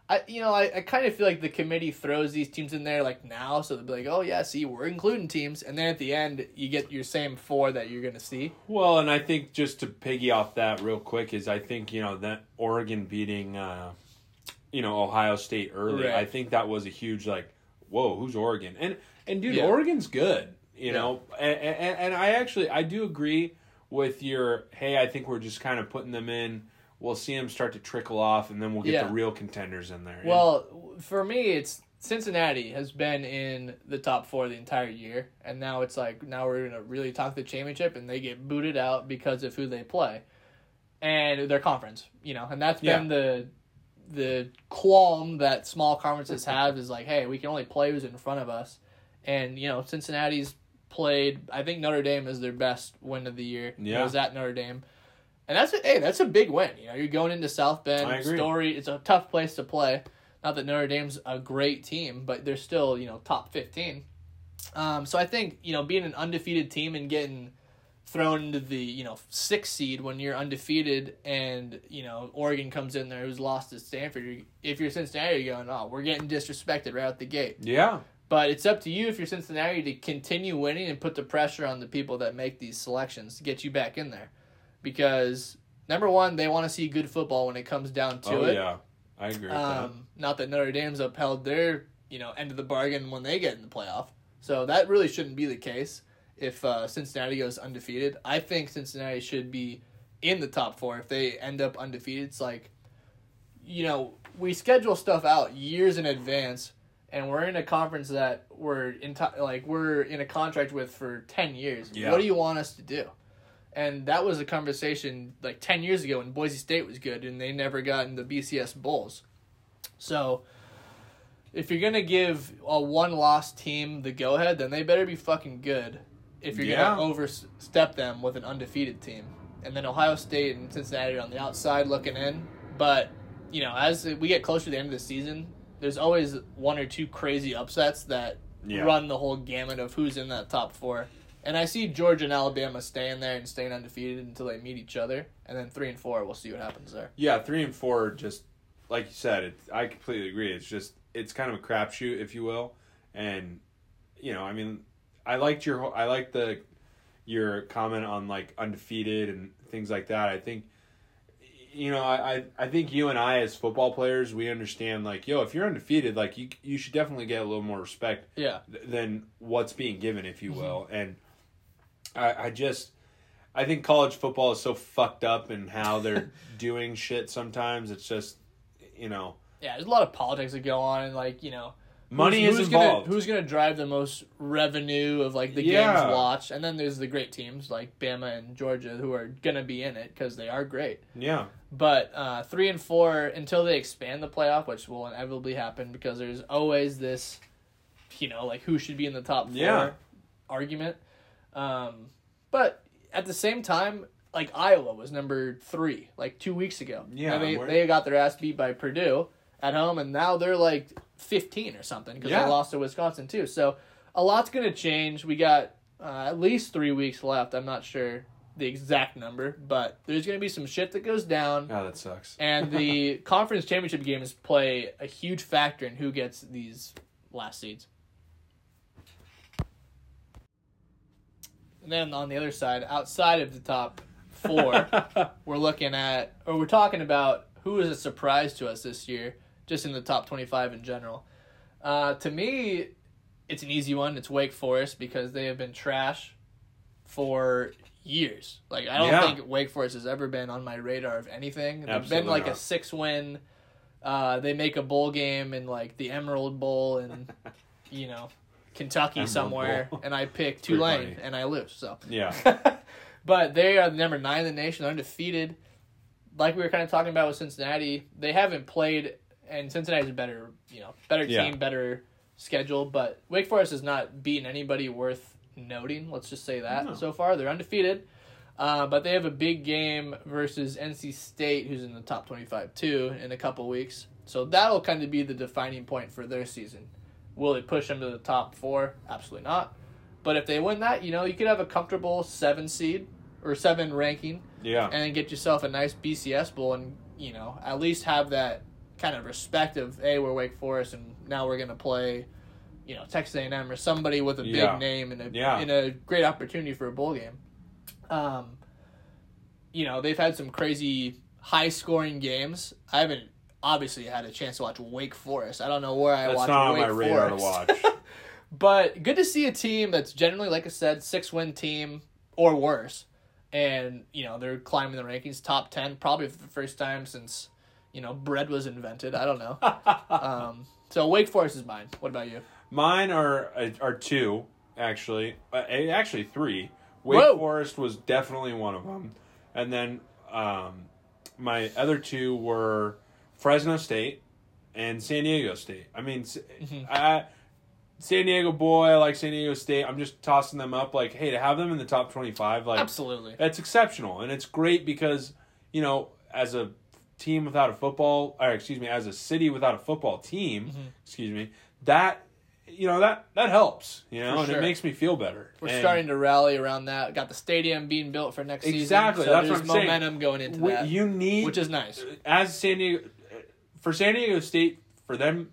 I kind of feel like the committee throws these teams in there like now, so they'll be like, oh yeah, see, we're including teams, and then at the end you get your same 4 that you're gonna see. Well, and I think just to piggy off that real quick is I think, you know, that Oregon beating Ohio State early, right. I think that was a huge like, whoa, who's Oregon? And dude, yeah. Oregon's good, you know. And I do agree with your, hey, I think we're just kind of putting them in. We'll see them start to trickle off, and then we'll get the real contenders in there. Well, for me, it's Cincinnati has been in the top 4 the entire year, and now it's like, now we're going to really talk the championship, and they get booted out because of who they play and their conference, you know. And that's been the qualm that small conferences have, is like, hey, we can only play who's in front of us. And, you know, Cincinnati's played, I think Notre Dame is their best win of the year. Yeah. It was at Notre Dame. And that's a big win. You know, you're going into South Bend. Story, it's a tough place to play. Not that Notre Dame's a great team, but they're still, you know, top 15. So I think, you know, being an undefeated team and getting thrown into the, you know, 6th seed when you're undefeated, and, you know, Oregon comes in there who's lost to Stanford. If you're Cincinnati, you're going, oh, we're getting disrespected right out the gate. Yeah. But it's up to you, if you're Cincinnati, to continue winning and put the pressure on the people that make these selections to get you back in there. Because, number one, they want to see good football when it comes down to it. Oh, yeah. I agree with that. Not that Notre Dame's upheld their, you know, end of the bargain when they get in the playoff. So that really shouldn't be the case. If Cincinnati goes undefeated, I think Cincinnati should be in the top 4 if they end up undefeated. It's like, you know, we schedule stuff out years in advance, and we're in a conference that we're in a contract with for 10 years. Yeah. What do you want us to do? And that was a conversation like 10 years ago when Boise State was good and they never got in the BCS Bowls. So if you're going to give a one-loss team the go-ahead, then they better be fucking good. If you're going to overstep them with an undefeated team. And then Ohio State and Cincinnati are on the outside looking in. But, you know, as we get closer to the end of the season, there's always one or two crazy upsets that run the whole gamut of who's in that top 4. And I see Georgia and Alabama staying there and staying undefeated until they meet each other. And then 3 and 4, we'll see what happens there. Yeah, 3 and 4, just like you said, I completely agree. It's just, it's kind of a crapshoot, if you will. And, you know, I mean, I liked your comment on like undefeated and things like that. I think, you know, I think you and I as football players, we understand like, yo, if you're undefeated, like you should definitely get a little more respect than what's being given, if you will. And I think college football is so fucked up in how they're doing shit sometimes. It's just, you know. Yeah, there's a lot of politics that go on, and like, you know, money is involved. Who's going to drive the most revenue of, like, the games watched? And then there's the great teams, like Bama and Georgia, who are going to be in it because they are great. Yeah. But 3 and 4, until they expand the playoff, which will inevitably happen because there's always this, you know, like, who should be in the top 4 argument. But at the same time, like, Iowa was number 3, like, 2 weeks ago. Yeah. And they got their ass beat by Purdue at home, and now they're, like, 15 or something because they lost to Wisconsin too. So a lot's going to change. We got at least 3 weeks left. I'm not sure the exact number, but there's going to be some shit that goes down. Oh, that sucks. And the conference championship games play a huge factor in who gets these last seeds. And then on the other side, outside of the top 4, we're talking about who is a surprise to us this year, just in the top 25 in general. To me, it's an easy one. It's Wake Forest, because they have been trash for years. Like, I don't think Wake Forest has ever been on my radar of anything. They've been like a 6-win. They make a bowl game in like the Emerald Bowl and you know, Kentucky somewhere, and I pick Tulane, and I lose. So yeah, but they are number 9 in the nation, undefeated. Like we were kind of talking about with Cincinnati, they haven't played, and Cincinnati's a better, you know, better team, better schedule. But Wake Forest has not beaten anybody worth noting. Let's just say that so far they're undefeated. But they have a big game versus NC State, who's in the top 25 too, in a couple weeks. So that'll kind of be the defining point for their season. Will it push them to the top 4? Absolutely not. But if they win that, you know, you could have a comfortable 7 seed or 7 ranking. Yeah. And then get yourself a nice BCS bowl and, you know, at least have that kind of respect of, hey, we're Wake Forest and now we're going to play, you know, Texas A&M or somebody with a big name and a great opportunity for a bowl game. You know, they've had some crazy high-scoring games. I haven't obviously had a chance to watch Wake Forest. I don't know where I watched Wake Forest. That's not on my radar to watch. But good to see a team that's generally, like I said, 6-win team or worse. And, you know, they're climbing the rankings, top 10, probably for the first time since, you know, bread was invented. I don't know. So Wake Forest is mine. What about you? Mine are 2, actually. Actually 3. Wake Forest was definitely one of them. And then my other 2 were Fresno State and San Diego State. I mean, San Diego boy, I like San Diego State. I'm just tossing them up like, hey, to have them in the top 25, like, absolutely, that's exceptional. And it's great because, you know, as a team without a football, or excuse me, as a city without a football team, that, you know, that helps, you know, and it makes me feel better. We're starting to rally around that. Got the stadium being built for next season. Exactly. So that's what I'm saying. There's momentum going into that. You need, which is nice. For San Diego State, for them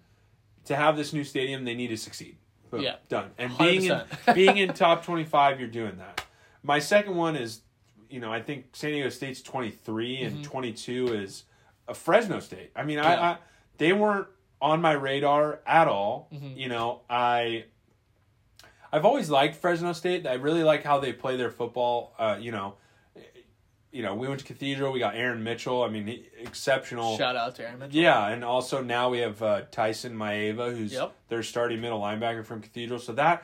to have this new stadium, they need to succeed. Boom. Yeah. Done. And 100%. being in top 25, you're doing that. My second one is, you know, I think San Diego State's 23 and 22 is Fresno State. I mean, I they weren't on my radar at all. You know, I've always liked Fresno State. I really like how they play their football. You know, we went to Cathedral. We got Aaron Mitchell. I mean, exceptional. Shout out to Aaron Mitchell. Yeah, and also now we have Tyson Maeva, who's their starting middle linebacker from Cathedral. So that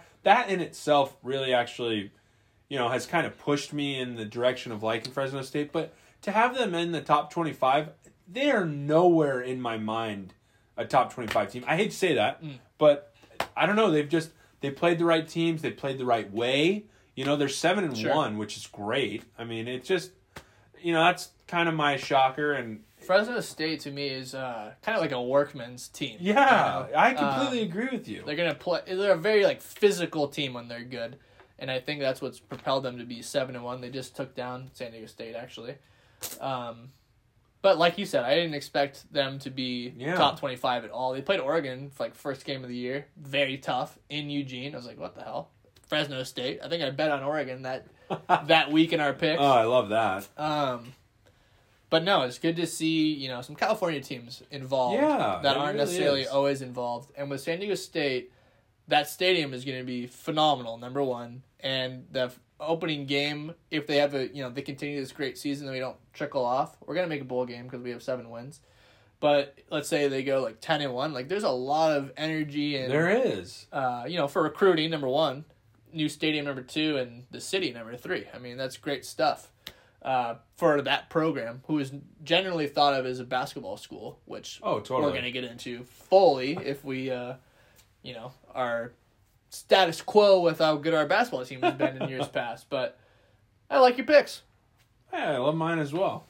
in itself really actually, you know, has kind of pushed me in the direction of liking Fresno State. But to have them in the top 25, they are nowhere in my mind a top 25 team. I hate to say that, but I don't know. They played the right teams. They played the right way. You know, they're 7-1, which is great. I mean, it's just, you know, that's kind of my shocker. And Fresno State to me is kind of like a workman's team. Yeah, you know? I completely agree with you. They're gonna play. They're a very like physical team when they're good, and I think that's what's propelled them to be 7-1. They just took down San Diego State actually. But like you said, I didn't expect them to be top 25 at all. They played Oregon for like first game of the year, very tough in Eugene. I was like, what the hell? Fresno State. I think I bet on Oregon that week in our picks. Oh, I love that. But no, it's good to see, you know, some California teams involved that aren't necessarily always involved. And with San Diego State, that stadium is going to be phenomenal. Number one, and the opening game, if they have they continue this great season and we don't trickle off, we're going to make a bowl game because we have 7 wins. But let's say they go like 10-1, like there's a lot of energy and there is, for recruiting, number one, new stadium, number two, and the city, number three. I mean, that's great stuff for that program, who is generally thought of as a basketball school, which we're going to get into fully if we, are status quo with how good our basketball team has been in years past. But I like your picks. Yeah, I love mine as well.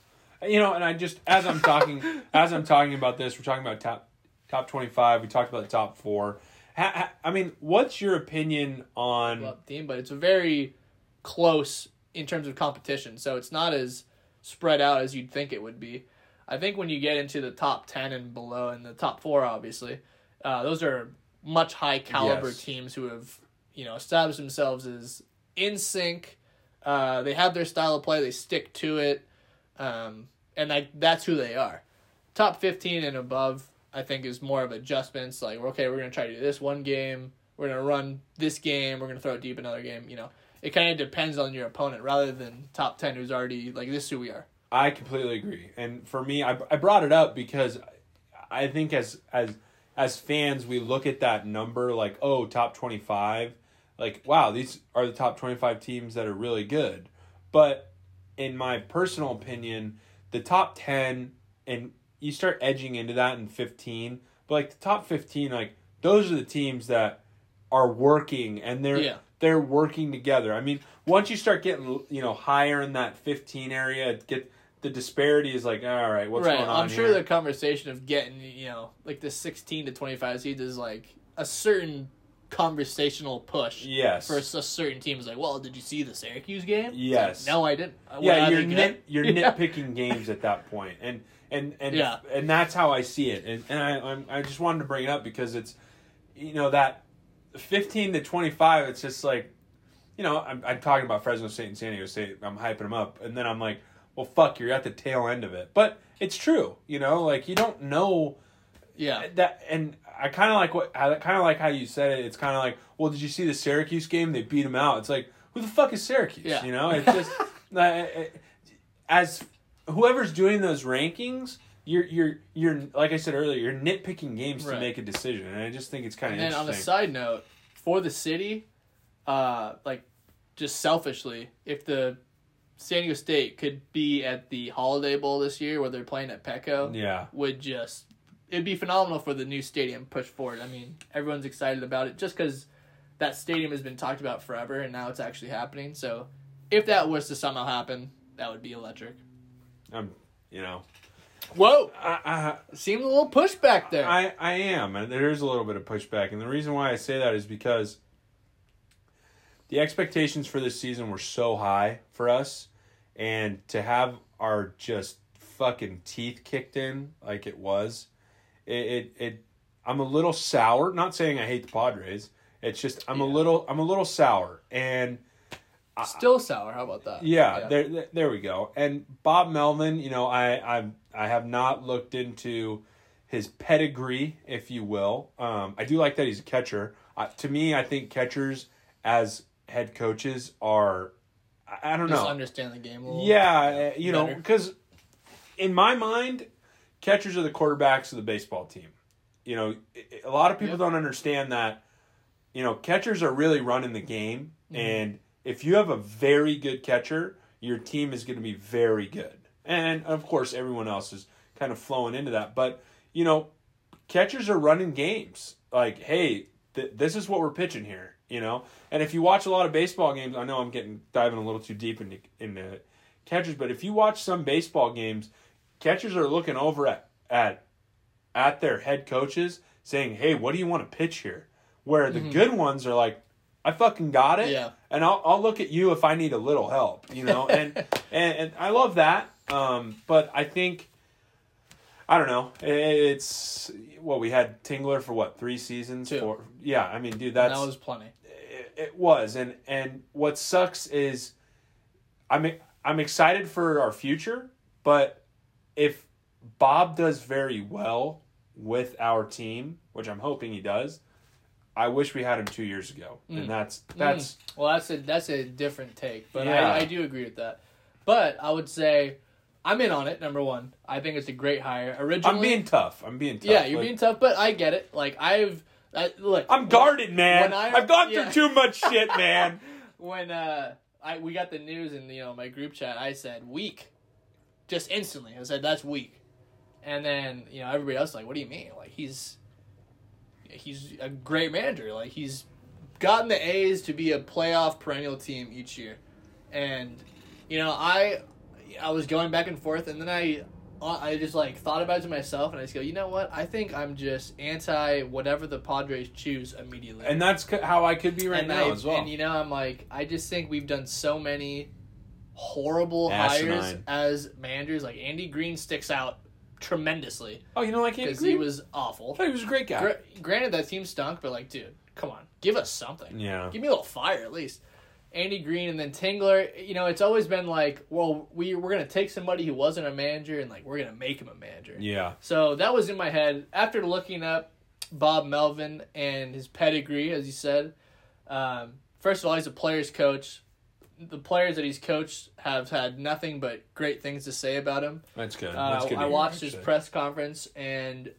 You know, and I just, as I'm talking about this, we're talking about top 25. We talked about the top 4. I mean, what's your opinion on team? But it's very close in terms of competition, so it's not as spread out as you'd think it would be. I think when you get into the top 10 and below, and the top 4, obviously, those are much high caliber teams who have, you know, established themselves as in sync. They have their style of play. They stick to it. And that's who they are. Top 15 and above, I think, is more of adjustments. Like, okay, we're going to try to do this one game. We're going to run this game. We're going to throw it deep another game. You know, it kind of depends on your opponent rather than top 10 who's already like, this is who we are. I completely agree. And for me, I brought it up because I think as as fans, we look at that number like, oh, top 25. Like, wow, these are the top 25 teams that are really good. But in my personal opinion, the top 10, and you start edging into that in 15, but like the top 15, like those are the teams that are working and they're working together. I mean, once you start getting, you know, higher in that 15 area, get the disparity is like, all right, what's going on I'm sure here? The conversation of getting, you know, like the 16 to 25 seeds is like a certain conversational push. Yes. For a certain team. It's like, well, did you see the Syracuse game? Yes. Like, no, I didn't. You're nitpicking games at that point. And that's how I see it. And I just wanted to bring it up because it's, you know, that 15 to 25, it's just like, you know, I'm talking about Fresno State and San Diego State. I'm hyping them up. And then I'm like, well, fuck, you're at the tail end of it. But it's true, you know, like you don't know. Yeah. That, and I kind of like how you said it. It's kind of like, well, did you see the Syracuse game? They beat them out. It's like, who the fuck is Syracuse? Yeah. You know, it's just as whoever's doing those rankings, you're like I said earlier, you're nitpicking games to make a decision, and I just think it's kind of interesting. And on a side note, for the city, like just selfishly, if the San Diego State could be at the Holiday Bowl this year, where they're playing at Petco, it'd be phenomenal for the new stadium push forward. I mean, everyone's excited about it just because that stadium has been talked about forever, and now it's actually happening. So, if that was to somehow happen, that would be electric. Whoa! Seemed a little pushback there. I am, and there is a little bit of pushback, and the reason why I say that is because the expectations for this season were so high for us, and to have our just fucking teeth kicked in like it was, I'm a little sour. Not saying I hate the Padres. It's just I'm a little sour and still sour. How about that? Yeah. There we go. And Bob Melvin, you know, I have not looked into his pedigree, if you will. I do like that he's a catcher. To me, I think catchers as head coaches are, I don't know. Just understand the game a little. Yeah, you know, because in my mind, catchers are the quarterbacks of the baseball team. You know, a lot of people don't understand that, you know, catchers are really running the game. Mm-hmm. And if you have a very good catcher, your team is going to be very good. And, of course, everyone else is kind of flowing into that. But, you know, catchers are running games. Like, hey, this is what we're pitching here, you know. And if you watch a lot of baseball games, I know I'm diving a little too deep into catchers, but if you watch some baseball games, catchers are looking over at their head coaches saying, hey, what do you want to pitch here? Where the good ones are like, I fucking got it, and I'll look at you if I need a little help, you know. And I love that. But I think, I don't know. It's we had Tingler for 3 seasons? 2. 4. Yeah, I mean, dude, that was plenty. It was, and what sucks is, I'm excited for our future, but if Bob does very well with our team, which I'm hoping he does, I wish we had him 2 years ago, and that's. Well, that's a different take, but I do agree with that. But I would say, I'm in on it. Number one, I think it's a great hire. Originally, I'm being tough. Yeah, you're being tough, but I get it. Like I'm guarded, man. I've gone through too much shit, man. When we got the news in my group chat, I said weak, just instantly. I said that's weak, and then everybody else like, what do you mean? Like he's a great manager. Like he's gotten the A's to be a playoff perennial team each year, and I was going back and forth, and then I just like thought about it to myself, and I just go, you know what? I think I'm just anti whatever the Padres choose immediately. And that's how I could be now as well. And I'm like, I just think we've done so many horrible hires as managers. Like Andy Green sticks out tremendously. Oh, you don't like Andy Green? Because he was awful. He was a great guy. Granted, that team stunk, but like, dude, come on, give us something. Yeah, give me a little fire at least. Andy Green and then Tingler, it's always been like, well, we're going to take somebody who wasn't a manager and, like, we're going to make him a manager. Yeah. So that was in my head. After looking up Bob Melvin and his pedigree, as you said, first of all, he's a player's coach. The players that he's coached have had nothing but great things to say about him. That's good. I watched his press conference, and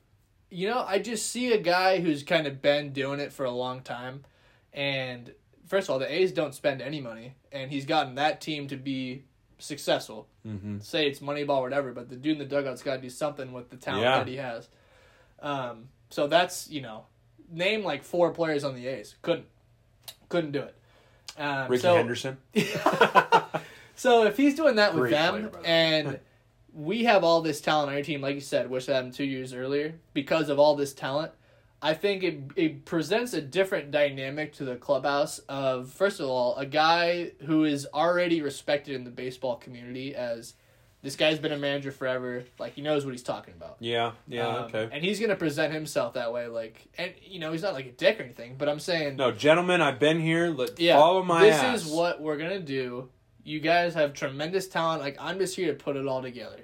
you know, I just see a guy who's kind of been doing it for a long time. And first of all, the A's don't spend any money, and he's gotten that team to be successful. Mm-hmm. Say it's Moneyball or whatever, but the dude in the dugout's got to do something with the talent that he has. So that's, you know, name like four players on the A's. Couldn't do it. Ricky Henderson. So if he's doing that with them, and we have all this talent on our team, like you said, wish that happened 2 years earlier, because of all this talent, I think it presents a different dynamic to the clubhouse of, first of all, a guy who is already respected in the baseball community as this guy's been a manager forever. Like, he knows what he's talking about. Okay. And he's going to present himself that way. Like, and, you know, he's not like a dick or anything, but I'm saying... No, gentlemen, I've been here. Follow my ass. This is what we're going to do. You guys have tremendous talent. Like, I'm just here to put it all together.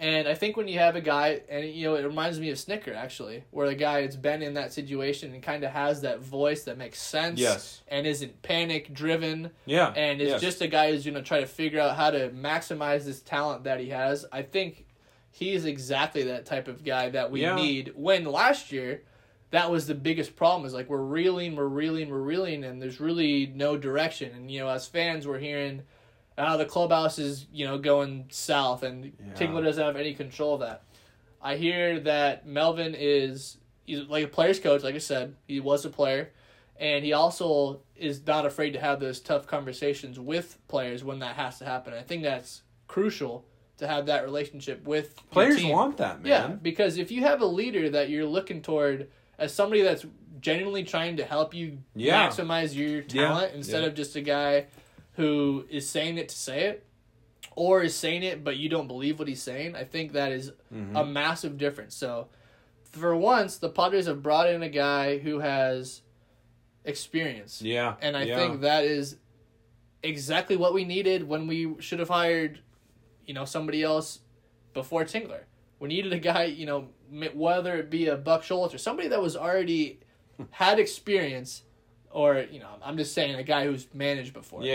And I think when you have a guy, and, you know, it reminds me of Snitker, actually, where the guy that's been in that situation and kind of has that voice that makes sense and isn't panic-driven and is just a guy who's going to try to figure out how to maximize this talent that he has. I think he's exactly that type of guy that we need. When last year, that was the biggest problem, is like we're reeling, and there's really no direction. And, you know, as fans, we're hearing... the clubhouse is, you know, going south, and Tingler doesn't have any control of that. I hear that Melvin is, he's like a player's coach, like I said. He was a player, and he also is not afraid to have those tough conversations with players when that has to happen. I think that's crucial to have that relationship with players. Your team want that, man. Yeah, because if you have a leader that you're looking toward as somebody that's genuinely trying to help you maximize your talent instead of just a guy... who is saying it to say it, or is saying it but you don't believe what he's saying, I think that is a massive difference. So, for once, the Padres have brought in a guy who has experience. And I think that is exactly what we needed when we should have hired, you know, somebody else before Tingler. We needed a guy, you know, whether it be a Buck Schultz or somebody that was already had experience. Or, you know, I'm just saying a guy who's managed before. No, I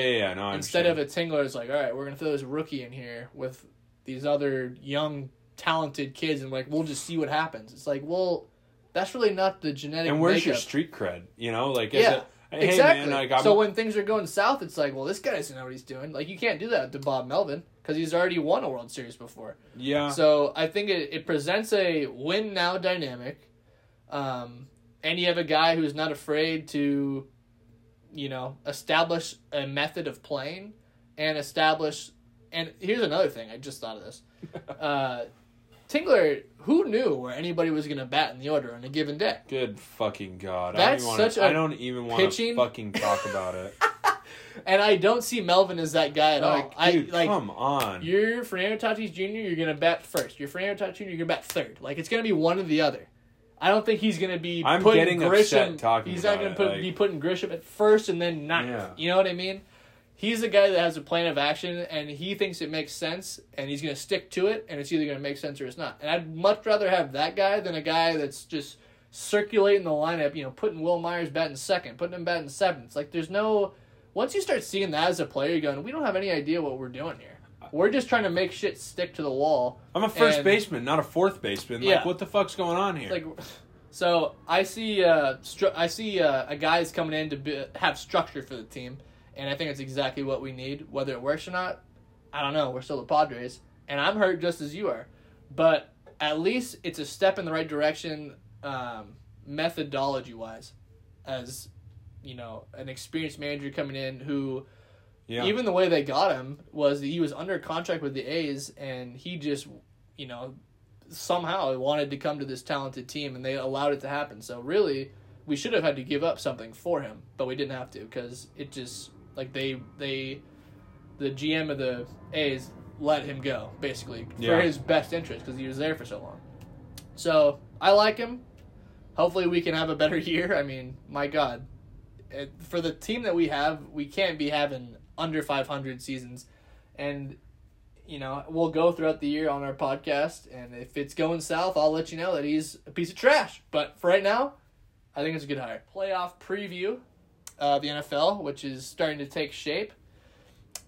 instead understand. Of a Tingler, it's like, all right, we're going to throw this rookie in here with these other young, talented kids, and, like, we'll just see what happens. It's like, well, that's really not the genetic makeup. And where's your street cred? You know, like, exactly. Man, like, so when things are going south, it's like, well, this guy doesn't know what he's doing. Like, you can't do that to Bob Melvin because he's already won a World Series before. So I think it presents a win-now dynamic. And you have a guy who's not afraid to, you know, establish a method of playing and establish... And here's another thing. I just thought of this. Tingler, who knew where anybody was going to bat in the order on a given day? Good fucking God. I don't even want to fucking talk about it. And I don't see Melvin as that guy at all. Dude, come on. You're Fernando Tatis Jr., you're going to bat first. You're Fernando Tatis Jr., you're going to bat third. Like, it's going to be one or the other. I don't think he's going to be putting Grisham. He's not going to be putting Grisham at first and then ninth. You know what I mean? He's a guy that has a plan of action, and he thinks it makes sense, and he's going to stick to it, and it's either going to make sense or it's not. And I'd much rather have that guy than a guy that's just circulating the lineup, you know, putting Will Myers batting second, putting him batting seventh. It's like there's no... Once you start seeing that as a player, you're going, we don't have any idea what we're doing here. We're just trying to make shit stick to the wall. I'm a first baseman, not a fourth baseman. Like, what the fuck's going on here? Like, so I see a guy's coming in to have structure for the team, and I think it's exactly what we need. Whether it works or not, I don't know. We're still the Padres, and I'm hurt just as you are. But at least it's a step in the right direction methodology-wise, as, you know, an experienced manager coming in who... Even the way they got him was that he was under contract with the A's, and he just, you know, somehow wanted to come to this talented team, and they allowed it to happen. So really, we should have had to give up something for him, but we didn't have to, because it just, like, the GM of the A's let him go, basically, for his best interest, because he was there for so long. So I like him. Hopefully we can have a better year. I mean, my God. For the team that we have, we can't be having under 500 seasons, and, you know, we'll go throughout the year on our podcast, and if it's going south, I'll let you know that he's a piece of trash, but for right now, I think it's a good hire. Playoff preview of the NFL, which is starting to take shape.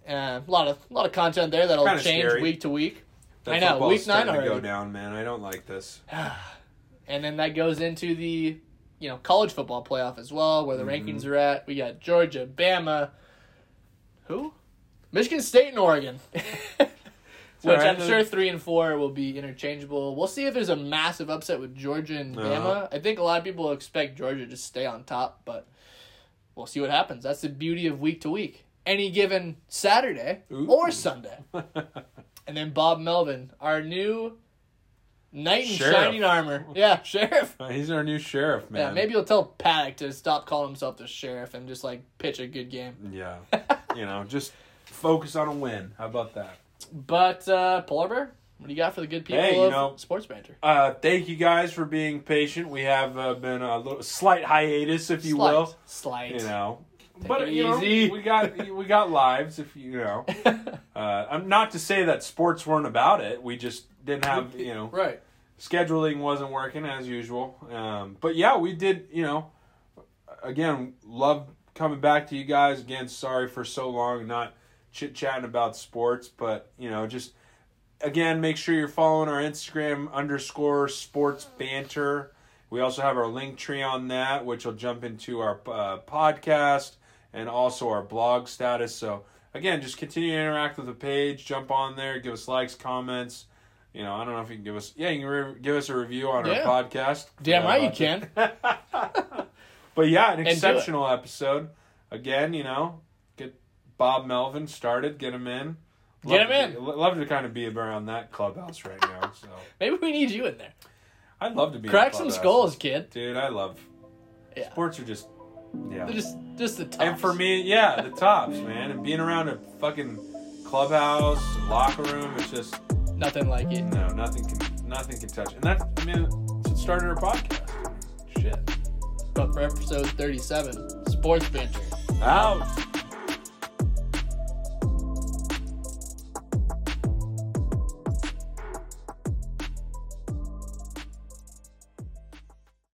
A lot of content there that'll kinda change scary. Week to week. That I know, week 9 already. Go down, man. I don't like this. And then that goes into the, you know, college football playoff as well, where the rankings are at. We got Georgia, Bama, who? Michigan State and Oregon. Which I'm sure 3 and 4 will be interchangeable. We'll see if there's a massive upset with Georgia and Bama. I think a lot of people expect Georgia to stay on top, but we'll see what happens. That's the beauty of week to week. Any given Saturday or Sunday. And then Bob Melvin, our new knight in shining armor. Yeah, sheriff. He's our new sheriff, man. Yeah, maybe he'll tell Paddock to stop calling himself the sheriff and just, like, pitch a good game. Yeah. You know, just focus on a win. How about that? But, Polar Bear, what do you got for the good people Sports Banter? Thank you guys for being patient. We have been a little slight hiatus, if you will. You know. But, you know, we got lives, if you know. I'm not to say that sports weren't about it. We just didn't have, you know. Right. Scheduling wasn't working as usual. But, yeah, we did, you know, again, love coming back to you guys. Again, sorry for so long not chit-chatting about sports, but, you know, just, again, make sure you're following our Instagram _sports banter. We also have our link tree on that, which will jump into our podcast and also our blog status. So, again, just continue to interact with the page. Jump on there. Give us likes, comments. You know, I don't know if you can give us... Yeah, you can give us a review on our podcast. Damn right you can. But, yeah, an exceptional episode. Again, you know... Bob Melvin started. Get him in. Love to kind of be around that clubhouse right now. So maybe we need you in there. I'd love to be. Crack in some skulls, kid. Dude, I love. Yeah. Sports are just. Yeah. They're just the tops. And for me, yeah, the tops, man. And being around a fucking clubhouse, locker room, it's just nothing like it. No, nothing can touch. And that, I mean, it started our podcast. Shit. But for episode 37, Sports Banter. Out.